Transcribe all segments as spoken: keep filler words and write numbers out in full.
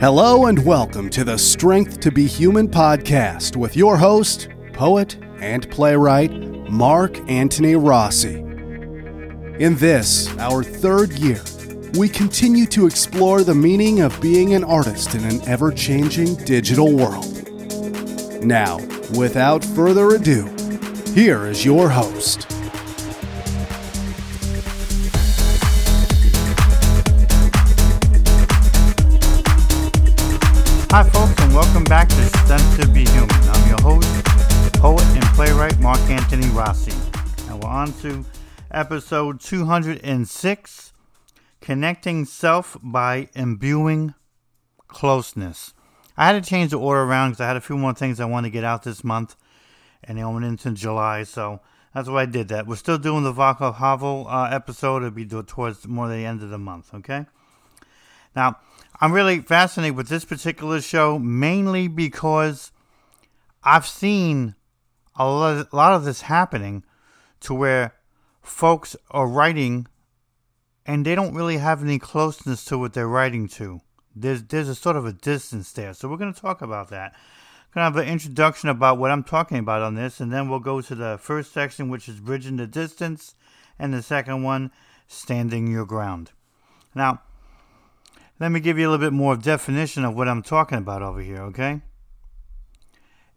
Hello and welcome to the Strength to Be Human podcast with your host, poet and playwright, Mark Anthony Rossi. In this, our third year, we continue to explore the meaning of being an artist in an ever-changing digital world. Now, without further ado, here is your host. Hi folks, and welcome back to Strength to Be Human. I'm your host, poet and playwright Mark Anthony Rossi. And we're on to episode two hundred six, Connecting Self by Imbuing Closeness. I had to change the order around because I had a few more things I want to get out this month, and they went into July, so that's why I did that. We're still doing the Václav Havel uh, episode. It'll be towards more the end of the month, okay? Now, I'm really fascinated with this particular show, mainly because I've seen a lot of this happening to where folks are writing and they don't really have any closeness to what they're writing to. There's there's a sort of a distance there. So we're going to talk about that. I'm going to have an introduction about what I'm talking about on this, and then we'll go to the first section, which is Bridging the Distance, and the second one, Standing Your Ground. Now, let me give you a little bit more definition of what I'm talking about over here, okay?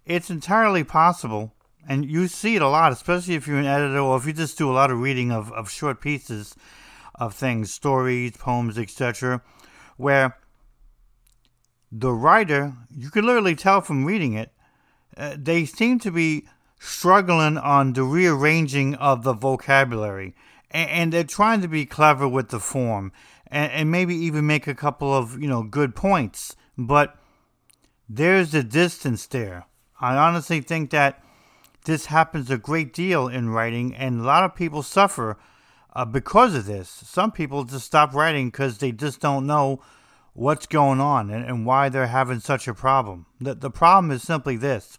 It's entirely possible, and you see it a lot, especially if you're an editor or if you just do a lot of reading of, of short pieces of things, stories, poems, et cetera, where the writer, you can literally tell from reading it, uh, they seem to be struggling on the rearranging of the vocabulary, and, and they're trying to be clever with the form, and maybe even make a couple of, you know, good points. But there's a distance there. I honestly think that this happens a great deal in writing, and a lot of people suffer uh, because of this. Some people just stop writing because they just don't know what's going on and, and why they're having such a problem. The, the problem is simply this,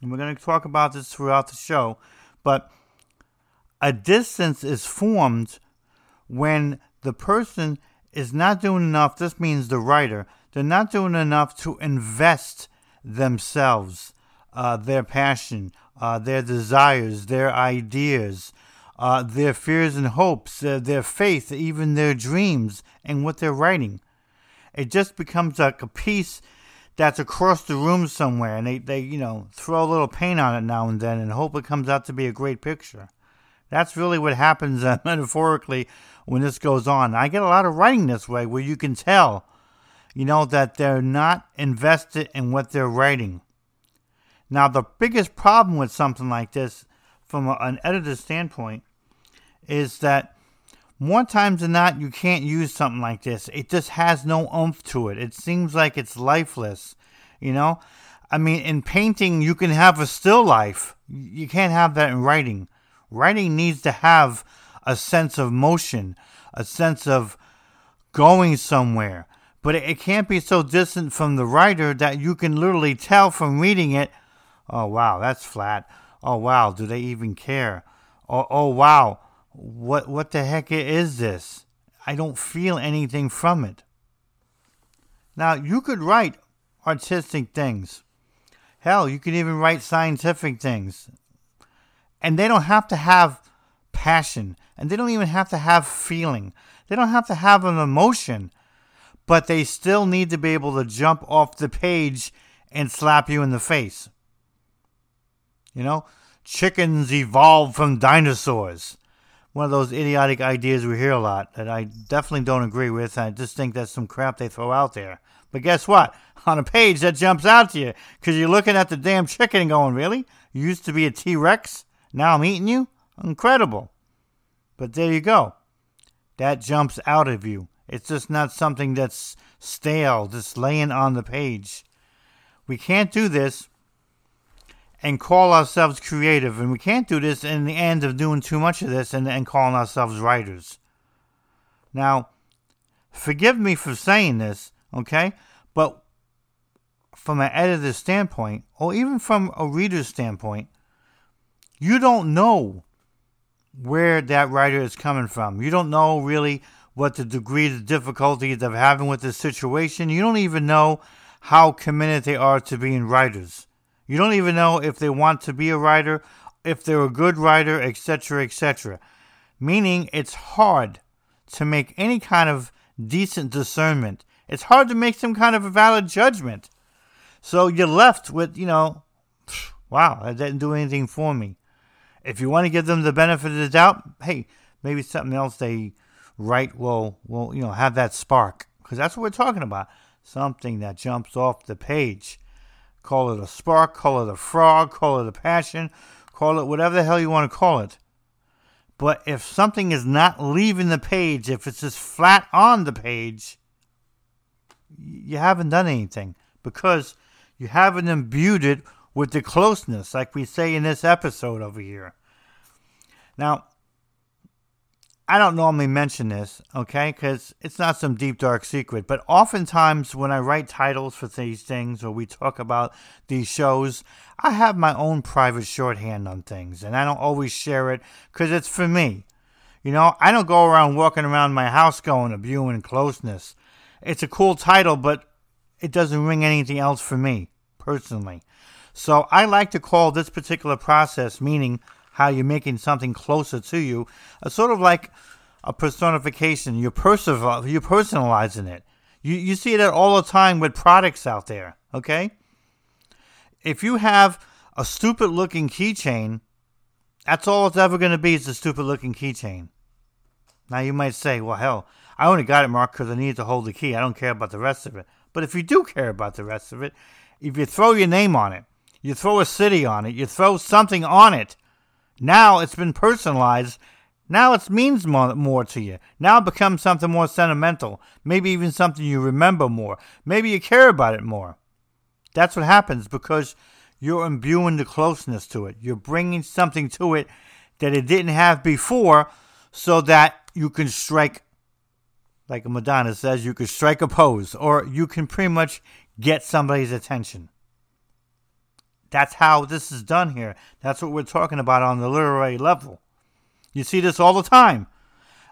and we're going to talk about this throughout the show, but a distance is formed when the person is not doing enough. This means the writer, they're not doing enough to invest themselves, uh, their passion, uh, their desires, their ideas, uh, their fears and hopes, uh, their faith, even their dreams, and what they're writing. It just becomes like a piece that's across the room somewhere, and they, they you know, throw a little paint on it now and then and hope it comes out to be a great picture. That's really what happens uh, metaphorically when this goes on. I get a lot of writing this way where you can tell, you know, that they're not invested in what they're writing. Now, the biggest problem with something like this from a, an editor's standpoint is that more times than not, you can't use something like this. It just has no oomph to it. It seems like it's lifeless, you know. I mean, in painting, you can have a still life. You can't have that in writing. Writing needs to have a sense of motion, a sense of going somewhere. But it can't be so distant from the writer that you can literally tell from reading it, oh, wow, that's flat. Oh, wow, do they even care? Oh, oh wow, what, what the heck is this? I don't feel anything from it. Now, you could write artistic things. Hell, you could even write scientific things. And they don't have to have passion. And they don't even have to have feeling. They don't have to have an emotion. But they still need to be able to jump off the page and slap you in the face. You know, chickens evolved from dinosaurs. One of those idiotic ideas we hear a lot that I definitely don't agree with. I just think that's some crap they throw out there. But guess what? On a page, that jumps out to you because you're looking at the damn chicken and going, really? You used to be a T-Rex? Now I'm eating you? Incredible. But there you go. That jumps out of you. It's just not something that's stale, just laying on the page. We can't do this and call ourselves creative. And we can't do this in the end of doing too much of this and, and calling ourselves writers. Now, forgive me for saying this, okay? But from an editor's standpoint, or even from a reader's standpoint, you don't know where that writer is coming from. You don't know really what the degree of difficulty they're having with the situation. You don't even know how committed they are to being writers. You don't even know if they want to be a writer, if they're a good writer, et cetera, et cetera. Meaning it's hard to make any kind of decent discernment. It's hard to make some kind of a valid judgment. So you're left with, you know, wow, that didn't do anything for me. If you want to give them the benefit of the doubt, hey, maybe something else they write will, will you know, have that spark. Because that's what we're talking about. Something that jumps off the page. Call it a spark, call it a frog, call it a passion, call it whatever the hell you want to call it. But if something is not leaving the page, if it's just flat on the page, you haven't done anything because you haven't imbued it with the closeness, like we say in this episode over here. Now, I don't normally mention this, okay, because it's not some deep, dark secret, but oftentimes when I write titles for these things or we talk about these shows, I have my own private shorthand on things, and I don't always share it because it's for me. You know, I don't go around walking around my house going, "Abusing Closeness." It's a cool title, but it doesn't ring anything else for me, personally. So I like to call this particular process, meaning how you're making something closer to you, a sort of like a personification. You're, persever- you're personalizing it. You, you see that all the time with products out there, okay? If you have a stupid-looking keychain, that's all it's ever going to be is a stupid-looking keychain. Now, you might say, well, hell, I only got it, Mark, because I needed to hold the key. I don't care about the rest of it. But if you do care about the rest of it, if you throw your name on it, you throw a city on it, you throw something on it, now it's been personalized. Now it means more, more to you. Now it becomes something more sentimental. Maybe even something you remember more. Maybe you care about it more. That's what happens because you're imbuing the closeness to it. You're bringing something to it that it didn't have before so that you can strike, like Madonna says, you can strike a pose, or you can pretty much get somebody's attention. That's how this is done here. That's what we're talking about on the literary level. You see this all the time.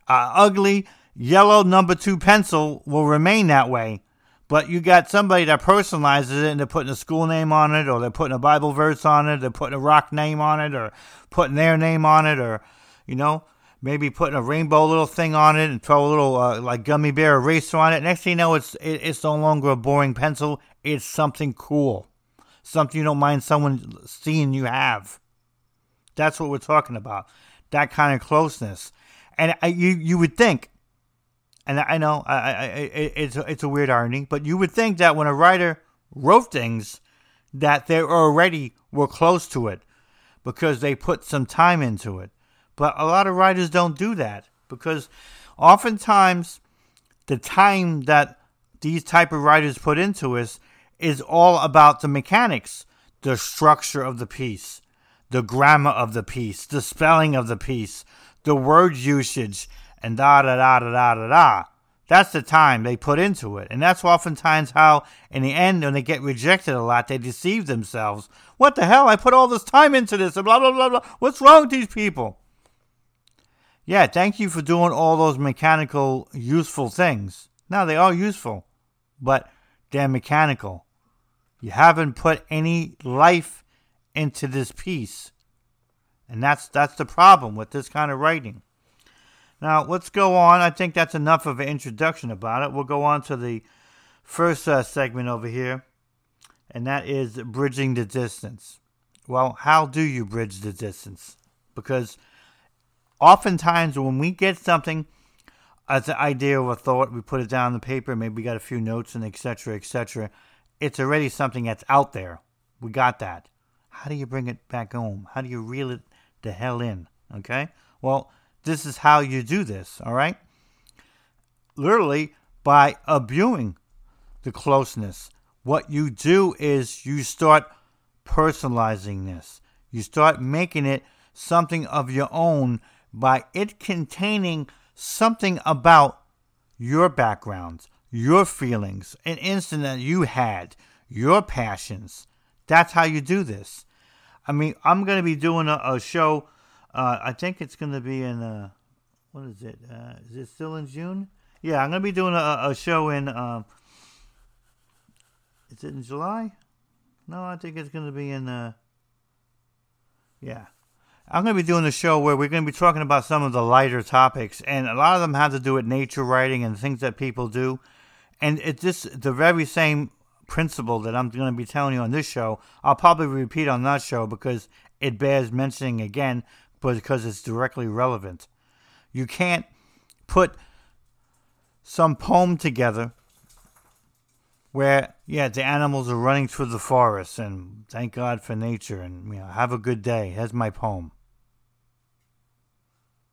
Uh, ugly yellow number two pencil will remain that way, but you got somebody that personalizes it and they're putting a school name on it, or they're putting a Bible verse on it, they're putting a rock name on it, or putting their name on it, or, you know, maybe putting a rainbow little thing on it and throw a little uh, like gummy bear eraser on it. Next thing you know, it's it, it's no longer a boring pencil. It's something cool, something you don't mind someone seeing you have. That's what we're talking about, that kind of closeness. And I, you you would think, and I know I, I, it, it's it's a weird irony, but you would think that when a writer wrote things, that they already were close to it because they put some time into it. But a lot of writers don't do that because oftentimes the time that these type of writers put into us is all about the mechanics, the structure of the piece, the grammar of the piece, the spelling of the piece, the word usage, and da-da-da-da-da-da-da. That's the time they put into it. And that's oftentimes how, in the end, when they get rejected a lot, they deceive themselves. What the hell? I put all this time into this, and blah, blah, blah, blah. What's wrong with these people? Yeah, thank you for doing all those mechanical, useful things. Now, they are useful, but they're mechanical. You haven't put any life into this piece. And that's that's the problem with this kind of writing. Now, let's go on. I think that's enough of an introduction about it. We'll go on to the first uh, segment over here, and that is bridging the distance. Well, how do you bridge the distance? Because oftentimes when we get something as an idea or a thought, we put it down on the paper, maybe we got a few notes and et cetera, et cetera. It's already something that's out there. We got that. How do you bring it back home? How do you reel it the hell in? Okay? Well, this is how you do this, all right? Literally by imbuing the closeness. What you do is you start personalizing this. You start making it something of your own by it containing something about your background, your feelings, an instant that you had, your passions. That's how you do this. I mean, I'm going to be doing a, a show. Uh, I think it's going to be in, uh, what is it? Uh, is it still in June? Yeah, I'm going to be doing a, a show in, um, is it in July? No, I think it's going to be in, uh, yeah. I'm going to be doing a show where we're going to be talking about some of the lighter topics. And a lot of them have to do with nature writing and things that people do. And it's just the very same principle that I'm going to be telling you on this show. I'll probably repeat on that show because it bears mentioning again because it's directly relevant. You can't put some poem together where, yeah, the animals are running through the forest and thank God for nature and, you know, have a good day. Here's my poem.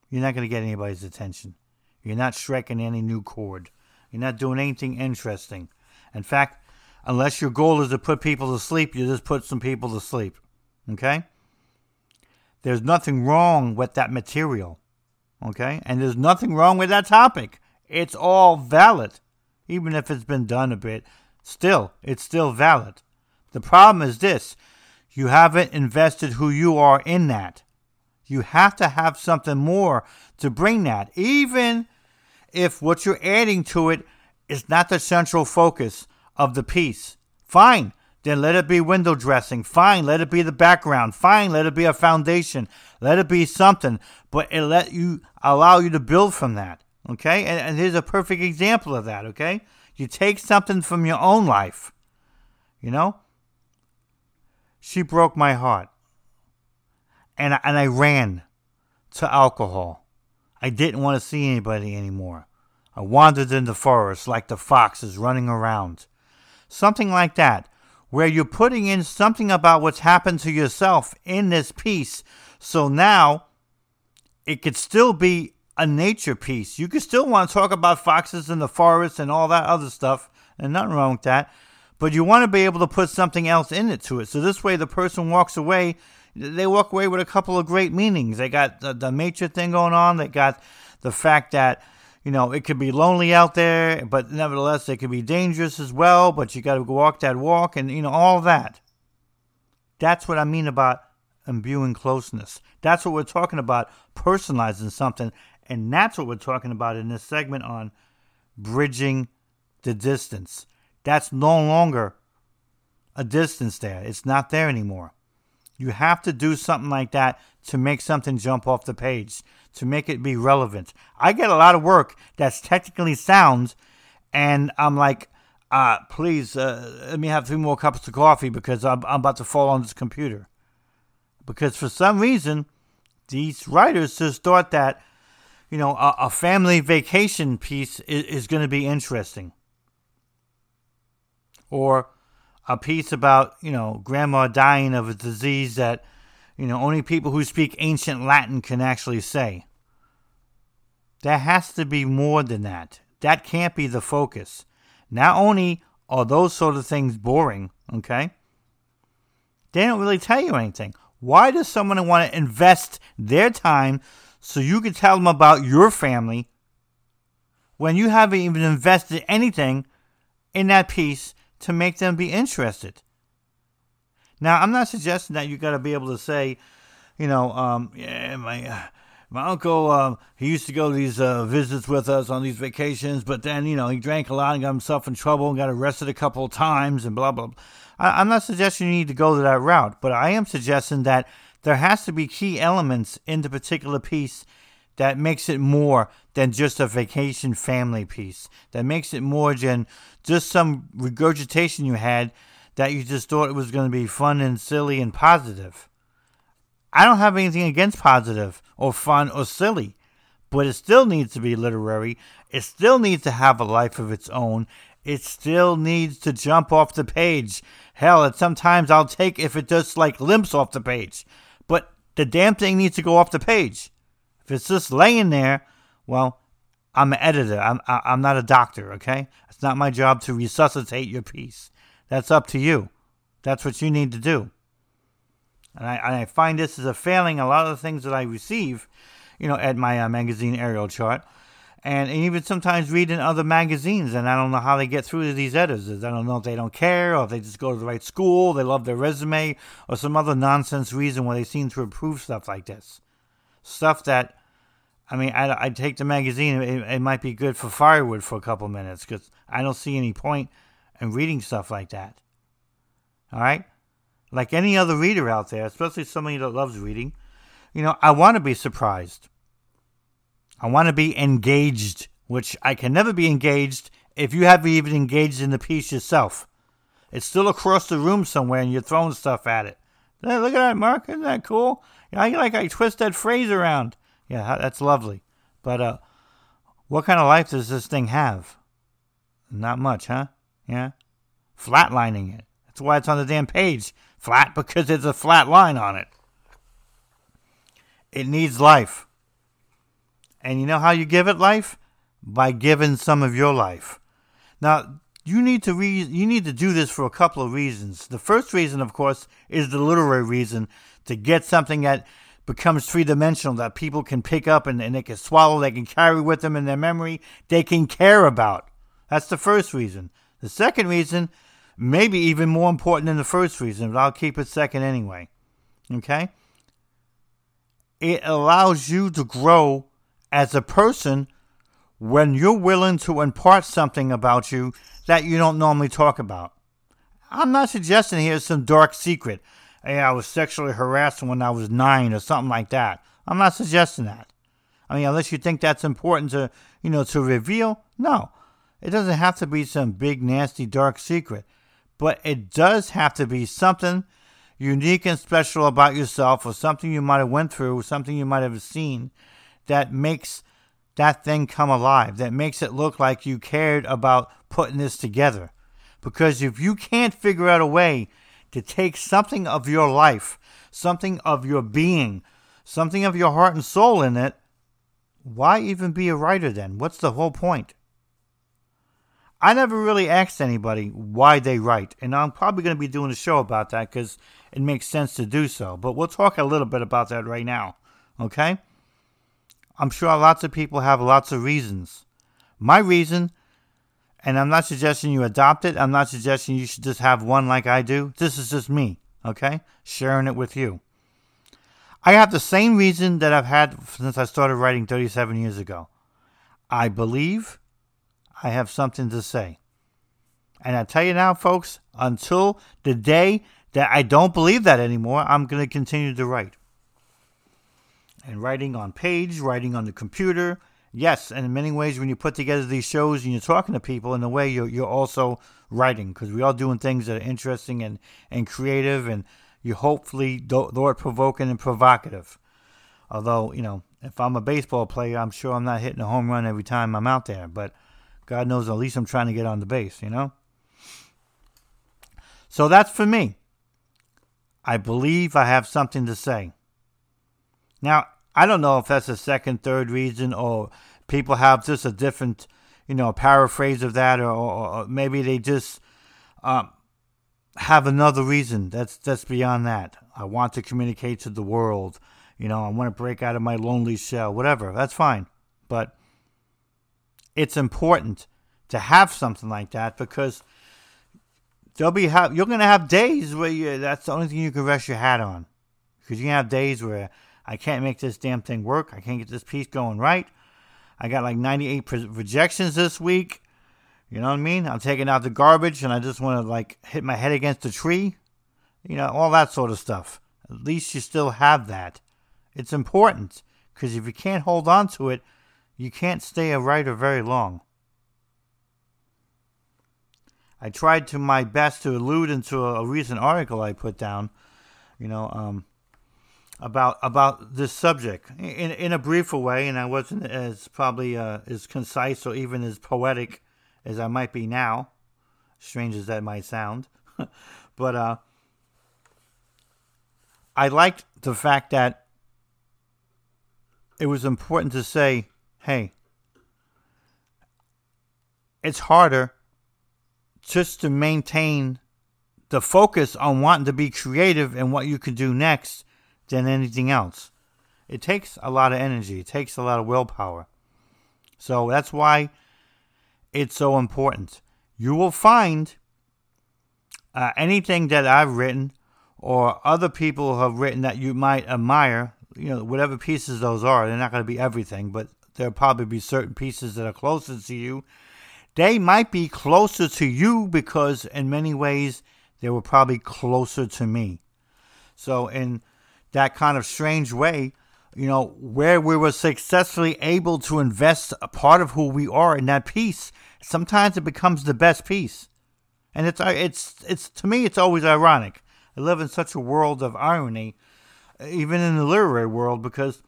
You're not going to get anybody's attention. You're not striking any new chord. You're not doing anything interesting. In fact, unless your goal is to put people to sleep, you just put some people to sleep. Okay? There's nothing wrong with that material. Okay? And there's nothing wrong with that topic. It's all valid. Even if it's been done a bit, still, it's still valid. The problem is this. You haven't invested who you are in that. You have to have something more to bring that. Even if what you're adding to it is not the central focus of the piece. Fine. Then let it be window dressing. Fine. Let it be the background. Fine. Let it be a foundation. Let it be something. But it let you allow you to build from that. Okay, and, and here's a perfect example of that, okay? You take something from your own life, you know? She broke my heart, and I, and I ran to alcohol. I didn't want to see anybody anymore. I wandered in the forest like the foxes running around. Something like that, where you're putting in something about what's happened to yourself in this piece, so now it could still be a nature piece. You could still want to talk about foxes in the forest and all that other stuff, and nothing wrong with that, but you want to be able to put something else in it to it. So this way the person walks away, they walk away with a couple of great meanings. They got the, the nature thing going on. They got the fact that, you know, it could be lonely out there, but nevertheless it could be dangerous as well, but you got to walk that walk and, you know, all that. That's what I mean about imbuing closeness. That's what we're talking about, personalizing something. And that's what we're talking about in this segment on bridging the distance. That's no longer a distance there. It's not there anymore. You have to do something like that to make something jump off the page, to make it be relevant. I get a lot of work that's technically sound, and I'm like, uh, please, uh, let me have three more cups of coffee because I'm, I'm about to fall on this computer. Because for some reason, these writers just thought that, you know, a, a family vacation piece is, is going to be interesting. Or a piece about, you know, grandma dying of a disease that, you know, only people who speak ancient Latin can actually say. There has to be more than that. That can't be the focus. Not only are those sort of things boring, okay, they don't really tell you anything. Why does someone want to invest their time so you can tell them about your family when you haven't even invested anything in that piece to make them be interested? Now, I'm not suggesting that you got to be able to say, you know, um, yeah, my uh, my uncle, uh, he used to go to these uh, visits with us on these vacations, but then, you know, he drank a lot and got himself in trouble and got arrested a couple of times and blah, blah, blah. I- I'm not suggesting you need to go to that route, but I am suggesting that there has to be key elements in the particular piece that makes it more than just a vacation family piece, that makes it more than just some regurgitation you had that you just thought it was going to be fun and silly and positive. I don't have anything against positive or fun or silly, but it still needs to be literary. It still needs to have a life of its own. It still needs to jump off the page. Hell, it sometimes I'll take if it just like limps off the page. But the damn thing needs to go off the page. If it's just laying there, well, I'm an editor. I'm I'm not a doctor, okay? It's not my job to resuscitate your piece. That's up to you. That's what you need to do. And I, and I find this is a failing a lot of the things that I receive, you know, at my uh, magazine Aerial Chart. And, and even sometimes reading other magazines, and I don't know how they get through to these editors. I don't know if they don't care, or if they just go to the right school, they love their resume, or some other nonsense reason why they seem to approve stuff like this. Stuff that I mean, I I'd take the magazine. It, it might be good for firewood for a couple minutes because I don't see any point in reading stuff like that. All right? Like any other reader out there, especially somebody that loves reading, you know, I want to be surprised. I want to be engaged, which I can never be engaged if you haven't even engaged in the piece yourself. It's still across the room somewhere and you're throwing stuff at it. Hey, look at that, Mark. Isn't that cool? You know, I like I twist that phrase around. Yeah, that's lovely. But uh, what kind of life does this thing have? Not much, huh? Yeah? Flatlining it. That's why it's on the damn page. Flat because there's a flat line on it. It needs life. And you know how you give it life? By giving some of your life. Now, you need to re- you need to do this for a couple of reasons. The first reason, of course, is the literary reason, to get something that becomes three-dimensional, that people can pick up and, and they can swallow, they can carry with them in their memory, they can care about. That's the first reason. The second reason, maybe even more important than the first reason, but I'll keep it second anyway. Okay? It allows you to grow as a person when you're willing to impart something about you that you don't normally talk about. I'm not suggesting here's some dark secret. Hey, I was sexually harassed when I was nine or something like that. I'm not suggesting that. I mean, unless you think that's important to, you know, to reveal. No, it doesn't have to be some big, nasty, dark secret. But it does have to be something unique and special about yourself, or something you might have went through, or something you might have seen that makes that thing come alive, that makes it look like you cared about putting this together. Because if you can't figure out a way to take something of your life, something of your being, something of your heart and soul in it, why even be a writer then? What's the whole point? I never really asked anybody why they write, and I'm probably going to be doing a show about that because it makes sense to do so. But we'll talk a little bit about that right now, okay? I'm sure lots of people have lots of reasons. My reason, and I'm not suggesting you adopt it. I'm not suggesting you should just have one like I do. This is just me, okay? Sharing it with you. I have the same reason that I've had since I started writing thirty-seven years ago. I believe I have something to say. And I tell you now, folks, until the day that I don't believe that anymore, I'm going to continue to write. And writing on page, writing on the computer. Yes, and in many ways, when you put together these shows and you're talking to people, in a way, you're, you're also writing, because we're all doing things that are interesting and, and creative, and you hopefully thought-provoking and provocative. Although, you know, if I'm a baseball player, I'm sure I'm not hitting a home run every time I'm out there, but God knows at least I'm trying to get on the base, you know? So that's for me. I believe I have something to say. Now, I don't know if that's a second, third reason, or people have just a different, you know, paraphrase of that, or, or maybe they just um, have another reason that's that's beyond that. I want to communicate to the world, you know, I want to break out of my lonely shell, whatever. That's fine, but it's important to have something like that, because there'll be ha- you're going to have days where you, that's the only thing you can rest your hat on, because you have days where I can't make this damn thing work. I can't get this piece going right. I got like ninety-eight pre- rejections this week. You know what I mean? I'm taking out the garbage and I just want to like hit my head against the tree. You know, all that sort of stuff. At least you still have that. It's important, because if you can't hold on to it, you can't stay a writer very long. I tried to my best to allude into a, a recent article I put down. You know, um... about about this subject in in a briefer way, and I wasn't as probably uh, as concise or even as poetic as I might be now, strange as that might sound. But uh, I liked the fact that it was important to say, hey, it's harder just to maintain the focus on wanting to be creative and what you can do next than anything else. It takes a lot of energy. It takes a lot of willpower. So that's why it's so important. You will find uh, anything that I've written or other people have written that you might admire, you know, whatever pieces those are, they're not going to be everything, but there'll probably be certain pieces that are closer to you. They might be closer to you because in many ways they were probably closer to me. So in that kind of strange way, you know, where we were successfully able to invest a part of who we are in that piece, sometimes it becomes the best piece. And it's, it's, it's to me, it's always ironic. I live in such a world of irony, even in the literary world, because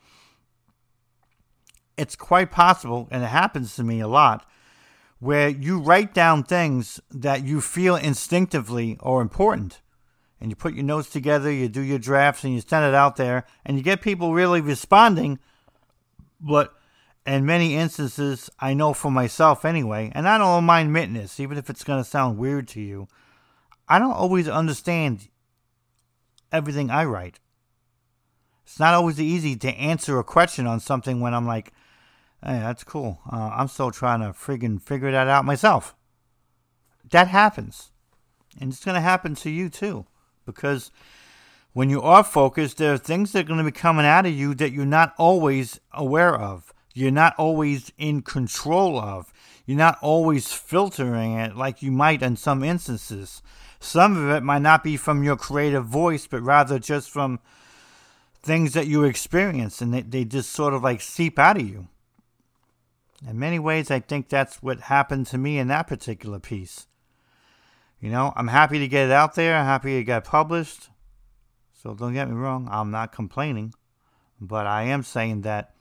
it's quite possible, and it happens to me a lot, where you write down things that you feel instinctively are important. And you put your notes together, you do your drafts, and you send it out there, and you get people really responding. But in many instances, I know for myself anyway, and I don't mind admitting this, even if it's going to sound weird to you, I don't always understand everything I write. It's not always easy to answer a question on something when I'm like, hey, that's cool. Uh, I'm still trying to friggin' figure that out myself. That happens. And it's going to happen to you too. Because when you are focused, there are things that are going to be coming out of you that you're not always aware of. You're not always in control of. You're not always filtering it like you might in some instances. Some of it might not be from your creative voice, but rather just from things that you experience, and they, they just sort of like seep out of you. In many ways, I think that's what happened to me in that particular piece. You know, I'm happy to get it out there. I'm happy it got published. So don't get me wrong. I'm not complaining. But I am saying that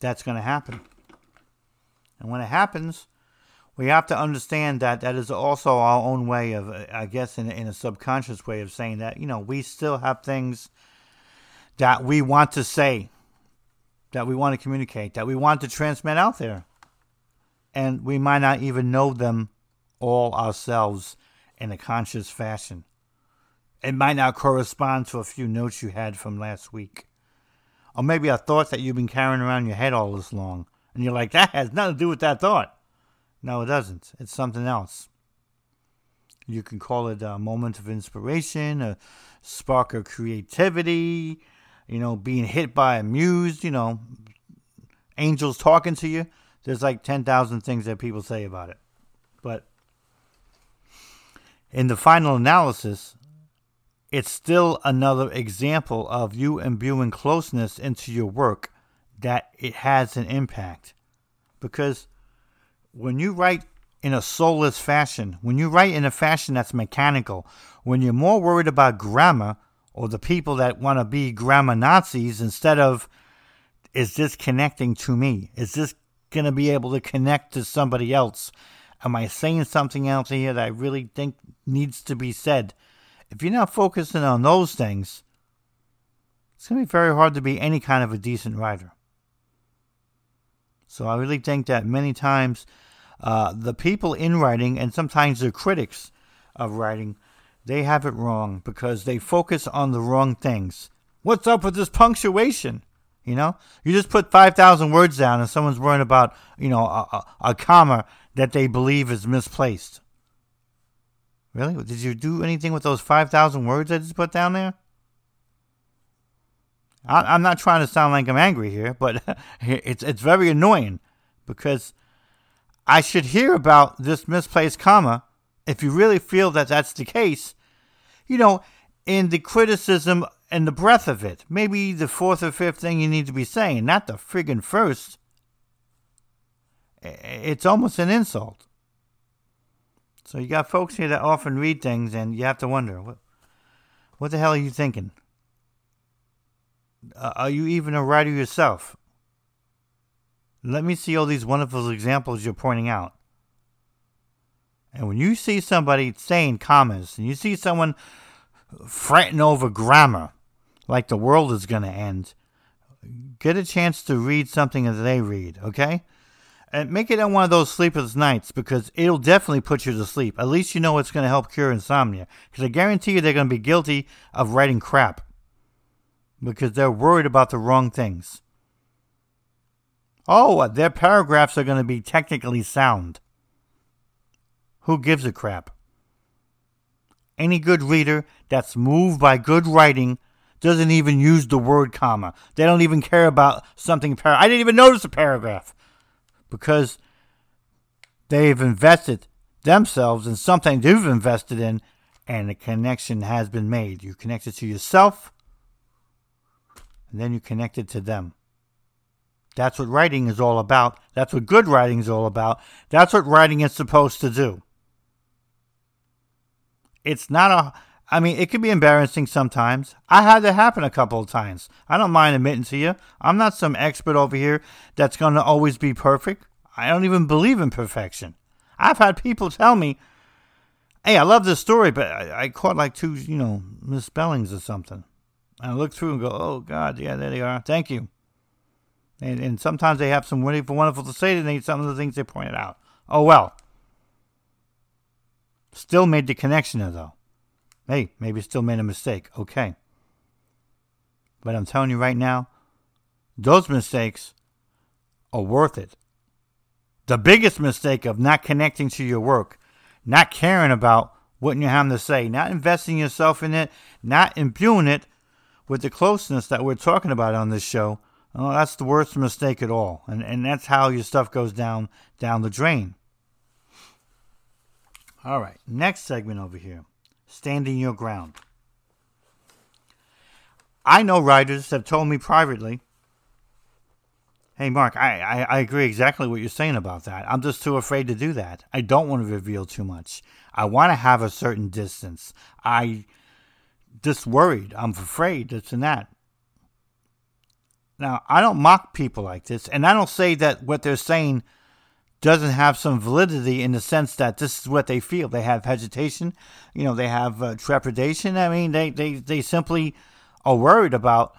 that's going to happen. And when it happens, we have to understand that that is also our own way of, I guess, in, in a subconscious way of saying that, you know, we still have things that we want to say, that we want to communicate, that we want to transmit out there. And we might not even know them all ourselves in a conscious fashion. It might not correspond to a few notes you had from last week. Or maybe a thought that you've been carrying around your head all this long. And you're like, that has nothing to do with that thought. No, it doesn't. It's something else. You can call it a moment of inspiration, a spark of creativity, you know, being hit by a muse, you know, angels talking to you. There's like ten thousand things that people say about it. But in the final analysis, it's still another example of you imbuing closeness into your work that it has an impact. Because when you write in a soulless fashion, when you write in a fashion that's mechanical, when you're more worried about grammar or the people that want to be grammar Nazis instead of, is this connecting to me? Is this going to be able to connect to somebody else? Am I saying something else here that I really think needs to be said? If you're not focusing on those things, it's going to be very hard to be any kind of a decent writer. So I really think that many times uh, the people in writing, and sometimes the critics of writing, they have it wrong because they focus on the wrong things. What's up with this punctuation? You know, you just put five thousand words down and someone's worrying about, you know, a, a, a comma that they believe is misplaced. Really? Did you do anything with those five thousand words I just put down there? I, I'm not trying to sound like I'm angry here, but it's it's very annoying because I should hear about this misplaced comma if you really feel that that's the case, you know, in the criticism and the breadth of it. Maybe the fourth or fifth thing you need to be saying, not the friggin' first. It's almost an insult. So you got folks here that often read things and you have to wonder, what, what the hell are you thinking? Uh, are you even a writer yourself? Let me see all these wonderful examples you're pointing out. And when you see somebody saying commas, and you see someone fretting over grammar, like the world is going to end, get a chance to read something that they read, okay? And make it on one of those sleepless nights because it'll definitely put you to sleep. At least you know it's going to help cure insomnia. Because I guarantee you they're going to be guilty of writing crap. Because they're worried about the wrong things. Oh, their paragraphs are going to be technically sound. Who gives a crap? Any good reader that's moved by good writing doesn't even use the word comma. They don't even care about something. Par- I didn't even notice a paragraph because they've invested themselves in something you've invested in, and a connection has been made. You connect it to yourself, and then you connect it to them. That's what writing is all about. That's what good writing is all about. That's what writing is supposed to do. It's not a... I mean, it can be embarrassing sometimes. I had that happen a couple of times. I don't mind admitting to you. I'm not some expert over here that's going to always be perfect. I don't even believe in perfection. I've had people tell me, hey, I love this story, but I, I caught like two, you know, misspellings or something. And I look through and go, oh, God, yeah, there they are. Thank you. And, and sometimes they have some wonderful, wonderful to say, and they some of the things they pointed out. Oh, well. Still made the connection there, though. Hey, maybe still made a mistake. Okay. But I'm telling you right now, those mistakes are worth it. The biggest mistake of not connecting to your work, not caring about what you have to say, not investing yourself in it, not imbuing it with the closeness that we're talking about on this show, oh, that's the worst mistake at all. And and that's how your stuff goes down down the drain. All right, next segment over here. Standing your ground. I know writers have told me privately, hey, Mark, I, I, I agree exactly what you're saying about that. I'm just too afraid to do that. I don't want to reveal too much. I want to have a certain distance. I just worried. I'm afraid this and that. Now, I don't mock people like this, and I don't say that what they're saying doesn't have some validity in the sense that this is what they feel. They have hesitation. You know, they have uh, trepidation. I mean, they, they, they simply are worried about,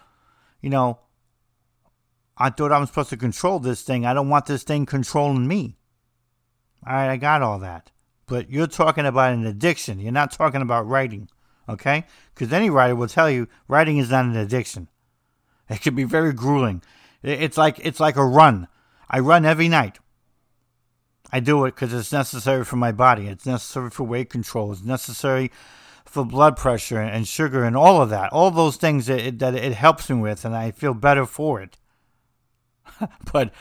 you know, I thought I'm supposed to control this thing. I don't want this thing controlling me. All right, I got all that. But you're talking about an addiction. You're not talking about writing, okay? Because any writer will tell you writing is not an addiction. It can be very grueling. It's like it's like a run. I run every night. I do it because it's necessary for my body. It's necessary for weight control. It's necessary for blood pressure and sugar and all of that. All those things that it, that it helps me with, and I feel better for it. But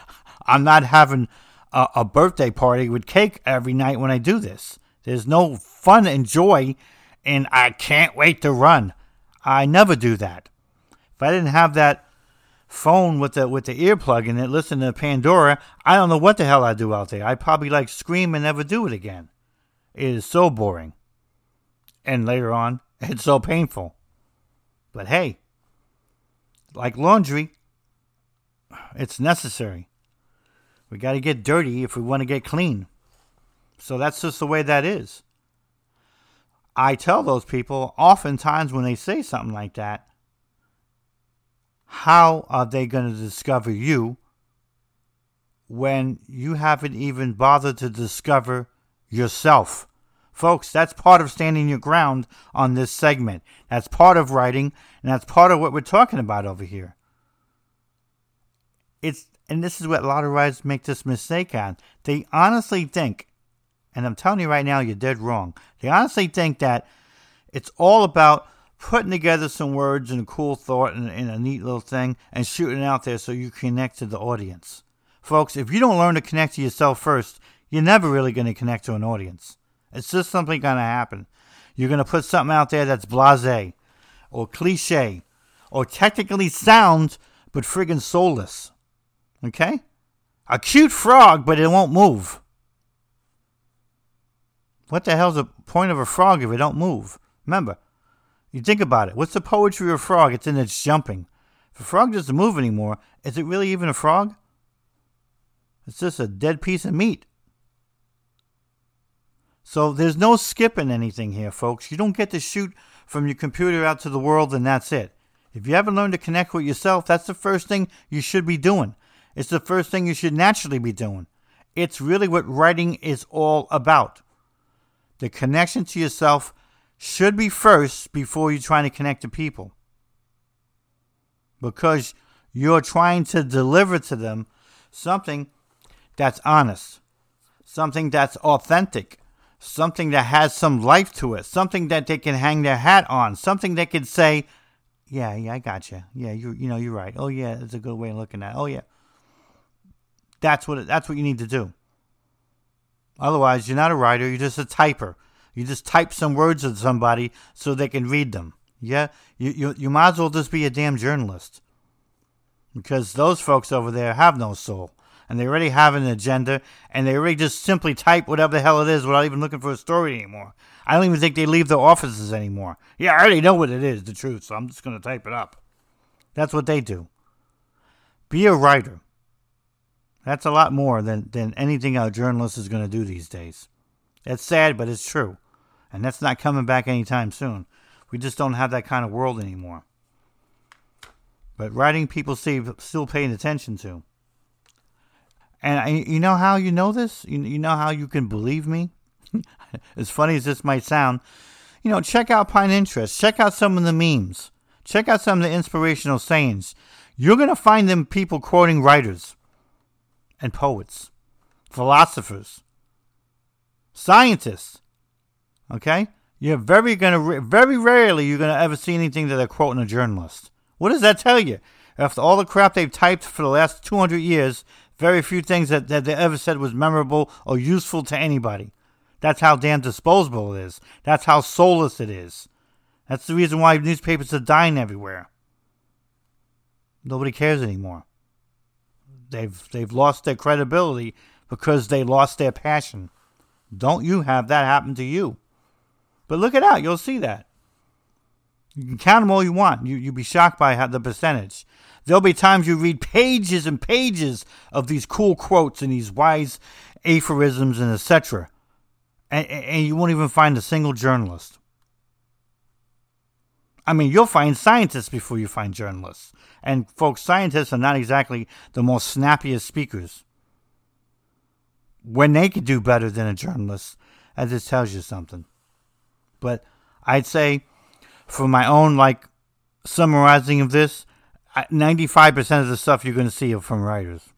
I'm not having a, a birthday party with cake every night when I do this. There's no fun and joy, and I can't wait to run. I never do that. If I didn't have that phone with the with the earplug in it, listen to Pandora, I don't know what the hell I do out there. I probably like scream and never do it again. It is so boring. And later on, it's so painful. But hey, like laundry, it's necessary. We got to get dirty if we want to get clean. So that's just the way that is. I tell those people oftentimes when they say something like that, how are they going to discover you when you haven't even bothered to discover yourself? Folks, that's part of standing your ground on this segment. That's part of writing, and that's part of what we're talking about over here. It's and this is what a lot of writers make this mistake on. They honestly think, and I'm telling you right now, you're dead wrong. They honestly think that it's all about putting together some words and a cool thought and, and a neat little thing and shooting it out there so you connect to the audience. Folks, if you don't learn to connect to yourself first, you're never really going to connect to an audience. It's just simply going to happen. You're going to put something out there that's blasé or cliché or technically sound but friggin' soulless. Okay? A cute frog, but it won't move. What the hell's the point of a frog if it don't move? Remember, you think about it. What's the poetry of a frog? It's in its jumping. If a frog doesn't move anymore, is it really even a frog? It's just a dead piece of meat. So there's no skipping anything here, folks. You don't get to shoot from your computer out to the world and that's it. If you haven't learned to connect with yourself, that's the first thing you should be doing. It's the first thing you should naturally be doing. It's really what writing is all about. The connection to yourself should be first before you're trying to connect to people. Because you're trying to deliver to them something that's honest, something that's authentic, something that has some life to it, something that they can hang their hat on, something they can say, Yeah, yeah, I gotcha. Yeah, you you know, you're right. Oh, yeah, that's a good way of looking at it. Oh, yeah. That's what that's what you need to do. Otherwise, you're not a writer. You're just a typer. You just type some words at somebody so they can read them. Yeah, you, you, you might as well just be a damn journalist. Because those folks over there have no soul. And they already have an agenda. And they already just simply type whatever the hell it is without even looking for a story anymore. I don't even think they leave their offices anymore. Yeah, I already know what it is, the truth, so I'm just going to type it up. That's what they do. Be a writer. That's a lot more than, than anything a journalist is going to do these days. That's sad, but it's true. And that's not coming back anytime soon. We just don't have that kind of world anymore. But writing people see, still paying attention to. And I, you know how you know this? You, you know how you can believe me? As funny as this might sound, you know, check out Pinterest. Check out some of the memes. Check out some of the inspirational sayings. You're going to find them people quoting writers and poets, philosophers, scientists. Okay? You're very going to, re- very rarely you're going to ever see anything that they're quoting a journalist. What does that tell you? After all the crap they've typed for the last two hundred years, very few things that, that they ever said was memorable or useful to anybody. That's how damn disposable it is. That's how soulless it is. That's the reason why newspapers are dying everywhere. Nobody cares anymore. They've they've lost their credibility because they lost their passion. Don't you have that happen to you? But look it out. You'll see that. You can count them all you want. You, you'll be shocked by how the percentage. There'll be times you read pages and pages of these cool quotes and these wise aphorisms and et cetera. And, and you won't even find a single journalist. I mean, you'll find scientists before you find journalists. And, folks, scientists are not exactly the most snappiest speakers. When they could do better than a journalist, that just tells you something. But I'd say, for my own, like, summarizing of this, ninety-five percent of the stuff you're going to see are from writers.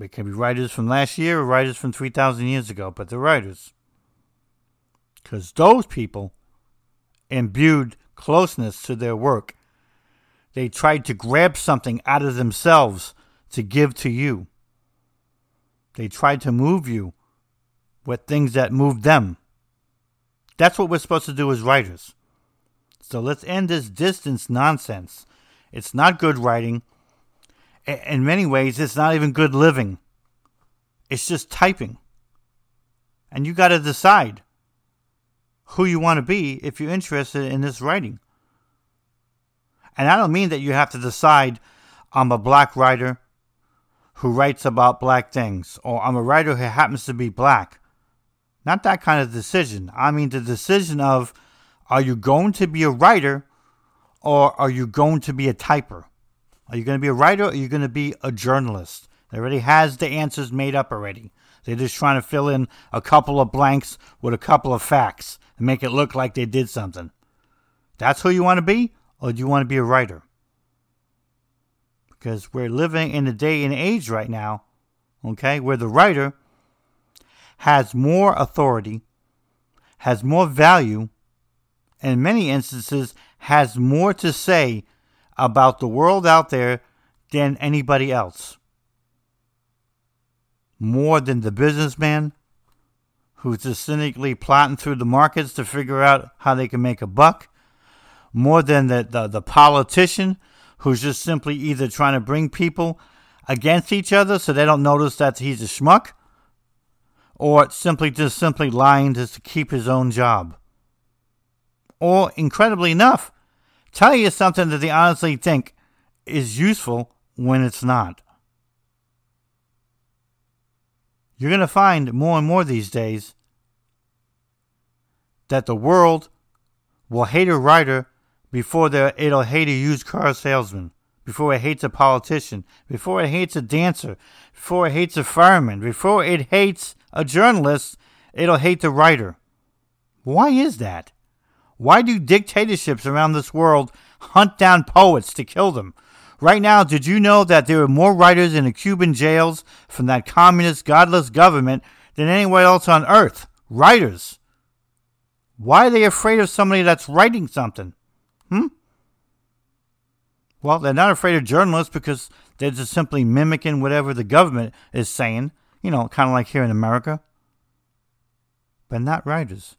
It can be writers from last year or writers from three thousand years ago, but they're writers. Because those people imbued closeness to their work. They tried to grab something out of themselves to give to you. They tried to move you with things that moved them. That's what we're supposed to do as writers. So let's end this distance nonsense. It's not good writing. In many ways, it's not even good living. It's just typing. And you got to decide who you want to be if you're interested in this writing. And I don't mean that you have to decide, I'm a black writer who writes about black things, or I'm a writer who happens to be black. Not that kind of decision. I mean the decision of, are you going to be a writer or are you going to be a typer? Are you going to be a writer or are you going to be a journalist? It already has the answers made up already. They're just trying to fill in a couple of blanks with a couple of facts and make it look like they did something. That's who you want to be, or do you want to be a writer? Because we're living in a day and age right now, okay, where the writer has more authority, has more value, and in many instances has more to say about the world out there than anybody else. More than the businessman who's just cynically plotting through the markets to figure out how they can make a buck. More than the, the, the politician who's just simply either trying to bring people against each other so they don't notice that he's a schmuck, or simply just simply lying just to keep his own job. Or, incredibly enough, tell you something that they honestly think is useful when it's not. You're going to find more and more these days that the world will hate a writer before it'll hate a used car salesman, before it hates a politician, before it hates a dancer, before it hates a fireman, before it hates a journalist, it'll hate the writer. Why is that? Why do dictatorships around this world hunt down poets to kill them? Right now, did you know that there are more writers in the Cuban jails from that communist, godless government than anywhere else on earth? Writers. Why are they afraid of somebody that's writing something? Hmm? Well, they're not afraid of journalists because they're just simply mimicking whatever the government is saying, you know, kind of like here in America. But not writers.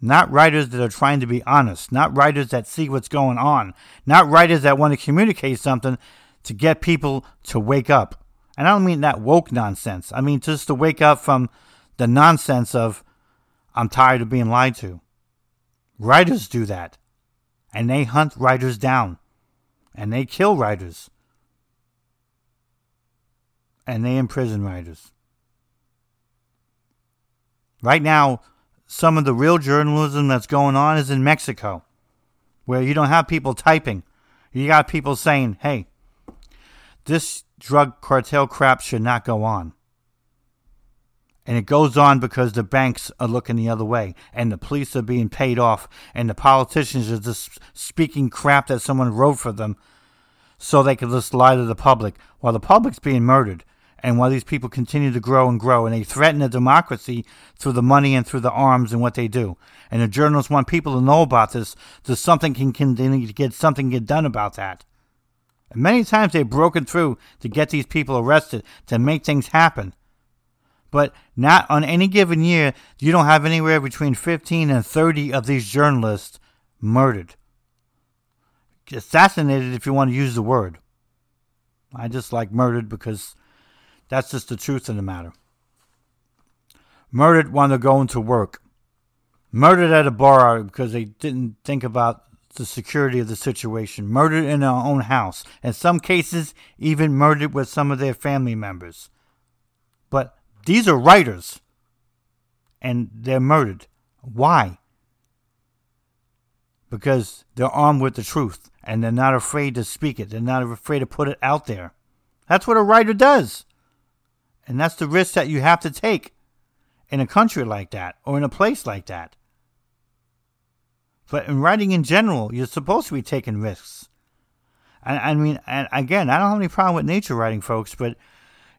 Not writers that are trying to be honest. Not writers that see what's going on. Not writers that want to communicate something to get people to wake up. And I don't mean that woke nonsense. I mean just to wake up from the nonsense of, I'm tired of being lied to. Writers do that. And they hunt writers down. And they kill writers. And they imprison writers. Right now, some of the real journalism that's going on is in Mexico, where you don't have people typing. You got people saying, hey, this drug cartel crap should not go on. And it goes on because the banks are looking the other way, and the police are being paid off, and the politicians are just speaking crap that someone wrote for them so they can just lie to the public, while the public's being murdered, and while these people continue to grow and grow, and they threaten the democracy through the money and through the arms and what they do. And the journalists want people to know about this so something can continue to get something get done about that. And many times they've broken through to get these people arrested, to make things happen. But not on any given year, you don't have anywhere between fifteen and thirty of these journalists murdered. Assassinated, if you want to use the word. I just like murdered because that's just the truth of the matter. Murdered while they're going to work. Murdered at a bar because they didn't think about the security of the situation. Murdered in their own house. In some cases, even murdered with some of their family members. But these are writers, and they're murdered. Why? Because they're armed with the truth, and they're not afraid to speak it. They're not afraid to put it out there. That's what a writer does. And that's the risk that you have to take in a country like that, or in a place like that. But in writing in general, you're supposed to be taking risks. I, I mean, and again, I don't have any problem with nature writing, folks, but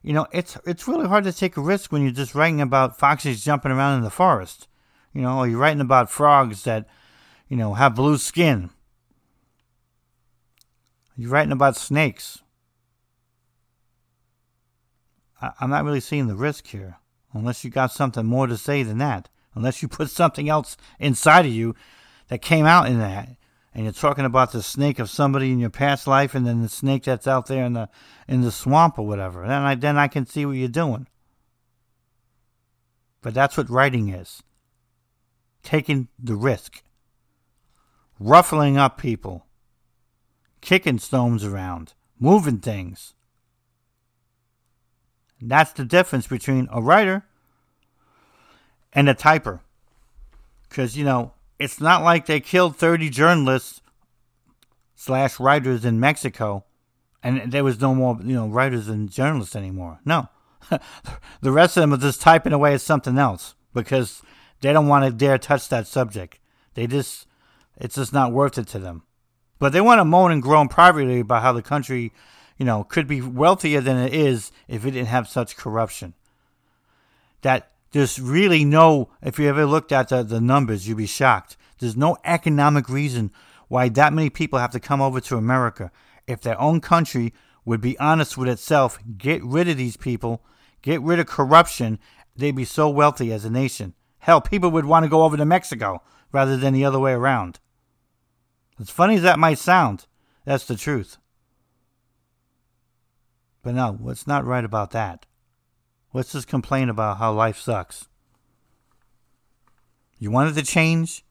you know, it's it's really hard to take a risk when you're just writing about foxes jumping around in the forest. You know, or you're writing about frogs that, you know, have blue skin. You're writing about snakes. I, I'm not really seeing the risk here. Unless you got something more to say than that. Unless you put something else inside of you that came out in that. And you're talking about the snake of somebody in your past life, and then the snake that's out there in the in the swamp or whatever. Then I then I can see what you're doing. But that's what writing is. Taking the risk. Ruffling up people. Kicking stones around. Moving things. That's the difference between a writer and a typer. Because, you know, it's not like they killed thirty journalists slash writers in Mexico and there was no more, you know, writers and journalists anymore. No. The rest of them are just typing away at something else because they don't want to dare touch that subject. They just, it's just not worth it to them. But they want to moan and groan privately about how the country, you know, could be wealthier than it is if it didn't have such corruption. That There's really no, if you ever looked at the, the numbers, you'd be shocked. There's no economic reason why that many people have to come over to America. If their own country would be honest with itself, get rid of these people, get rid of corruption, they'd be so wealthy as a nation. Hell, people would want to go over to Mexico rather than the other way around. As funny as that might sound, that's the truth. But no, what's not right about that? Let's just complain about how life sucks. You wanted to change?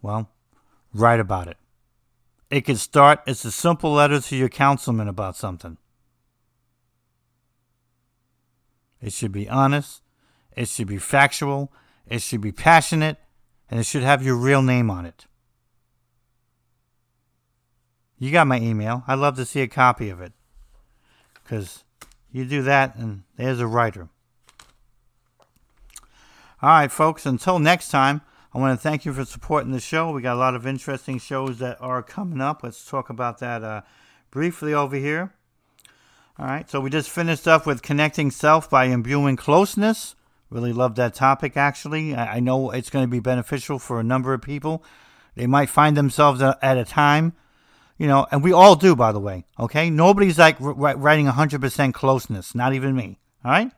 Well, write about it. It can start as a simple letter to your councilman about something. It should be honest. It should be factual. It should be passionate. And it should have your real name on it. You got my email. I'd love to see a copy of it. Because you do that, and there's a writer. All right, folks, until next time, I want to thank you for supporting the show. We got a lot of interesting shows that are coming up. Let's talk about that uh, briefly over here. All right, so we just finished up with Connecting Self by Imbuing Closeness. Really love that topic, actually. I know it's going to be beneficial for a number of people. They might find themselves at a time, you know, and we all do, by the way, okay? Nobody's like r- writing one hundred percent closeness, not even me, all right?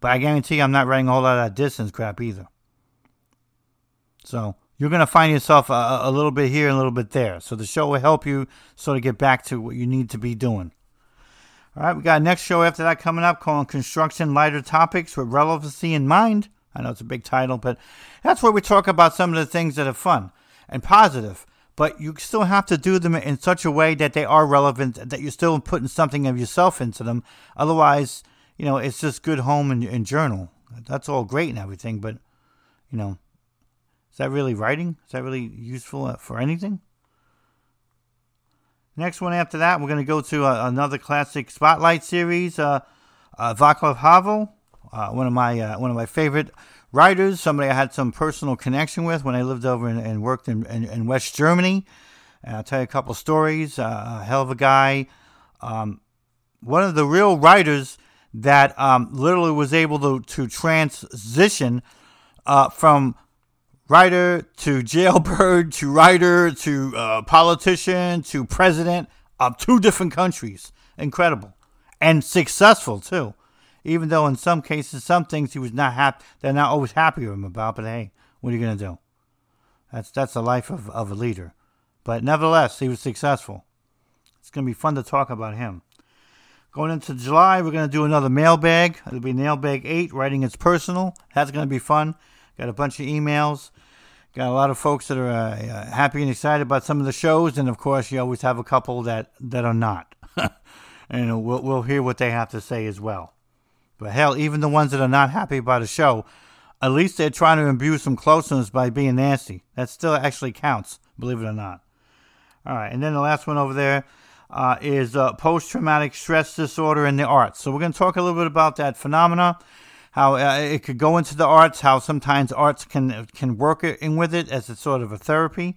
But I guarantee you I'm not writing a whole lot of that distance crap either. So you're going to find yourself a, a little bit here and a little bit there. So the show will help you sort of get back to what you need to be doing. All right, we got a next show after that coming up called Construction Lighter Topics with Relevancy in Mind. I know it's a big title, but that's where we talk about some of the things that are fun and positive, but you still have to do them in such a way that they are relevant, that you're still putting something of yourself into them. Otherwise, you know, it's just good home and, and journal. That's all great and everything, but, you know, is that really writing? Is that really useful for anything? Next one after that, we're going to go to uh, another classic spotlight series, uh, uh, Václav Havel, uh, one of my uh, one of my favorite writers, somebody I had some personal connection with when I lived over in, and worked in, in, in West Germany. And I'll tell you a couple stories. Uh, a hell of a guy. Um, one of the real writers that um, literally was able to, to transition uh, from writer to jailbird to writer to uh, politician to president of two different countries. Incredible. And successful, too. Even though in some cases, some things he was not happy, they're not always happy with him about. But hey, what are you going to do? That's that's the life of, of a leader. But nevertheless, he was successful. It's going to be fun to talk about him. Going into July, we're going to do another mailbag. It'll be mailbag eight, writing it's personal. That's going to be fun. Got a bunch of emails. Got a lot of folks that are uh, happy and excited about some of the shows. And, of course, you always have a couple that, that are not. And we'll, we'll hear what they have to say as well. But, hell, even the ones that are not happy about a show, at least they're trying to imbue some closeness by being nasty. That still actually counts, believe it or not. All right, and then the last one over there uh, is uh, post-traumatic stress disorder in the arts. So we're going to talk a little bit about that phenomena. How uh, it could go into the arts, how sometimes arts can can work in with it as a sort of a therapy.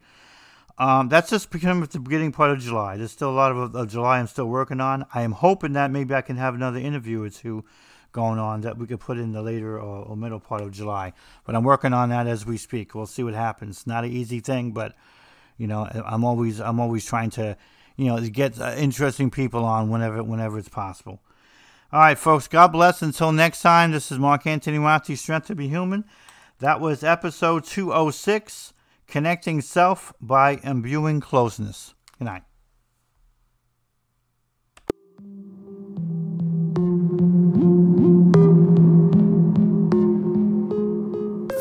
Um, that's just becoming the beginning part of July. There's still a lot of, of July I'm still working on. I am hoping that maybe I can have another interview or two going on that we could put in the later or, or middle part of July. But I'm working on that as we speak. We'll see what happens. Not an easy thing, but you know, I'm always I'm always trying to you know get interesting people on whenever whenever it's possible. All right, folks, God bless. Until next time, this is Mark Anthony Rossi, Strength to Be Human. That was episode two oh six, Connecting Self by Imbuing Closeness. Good night.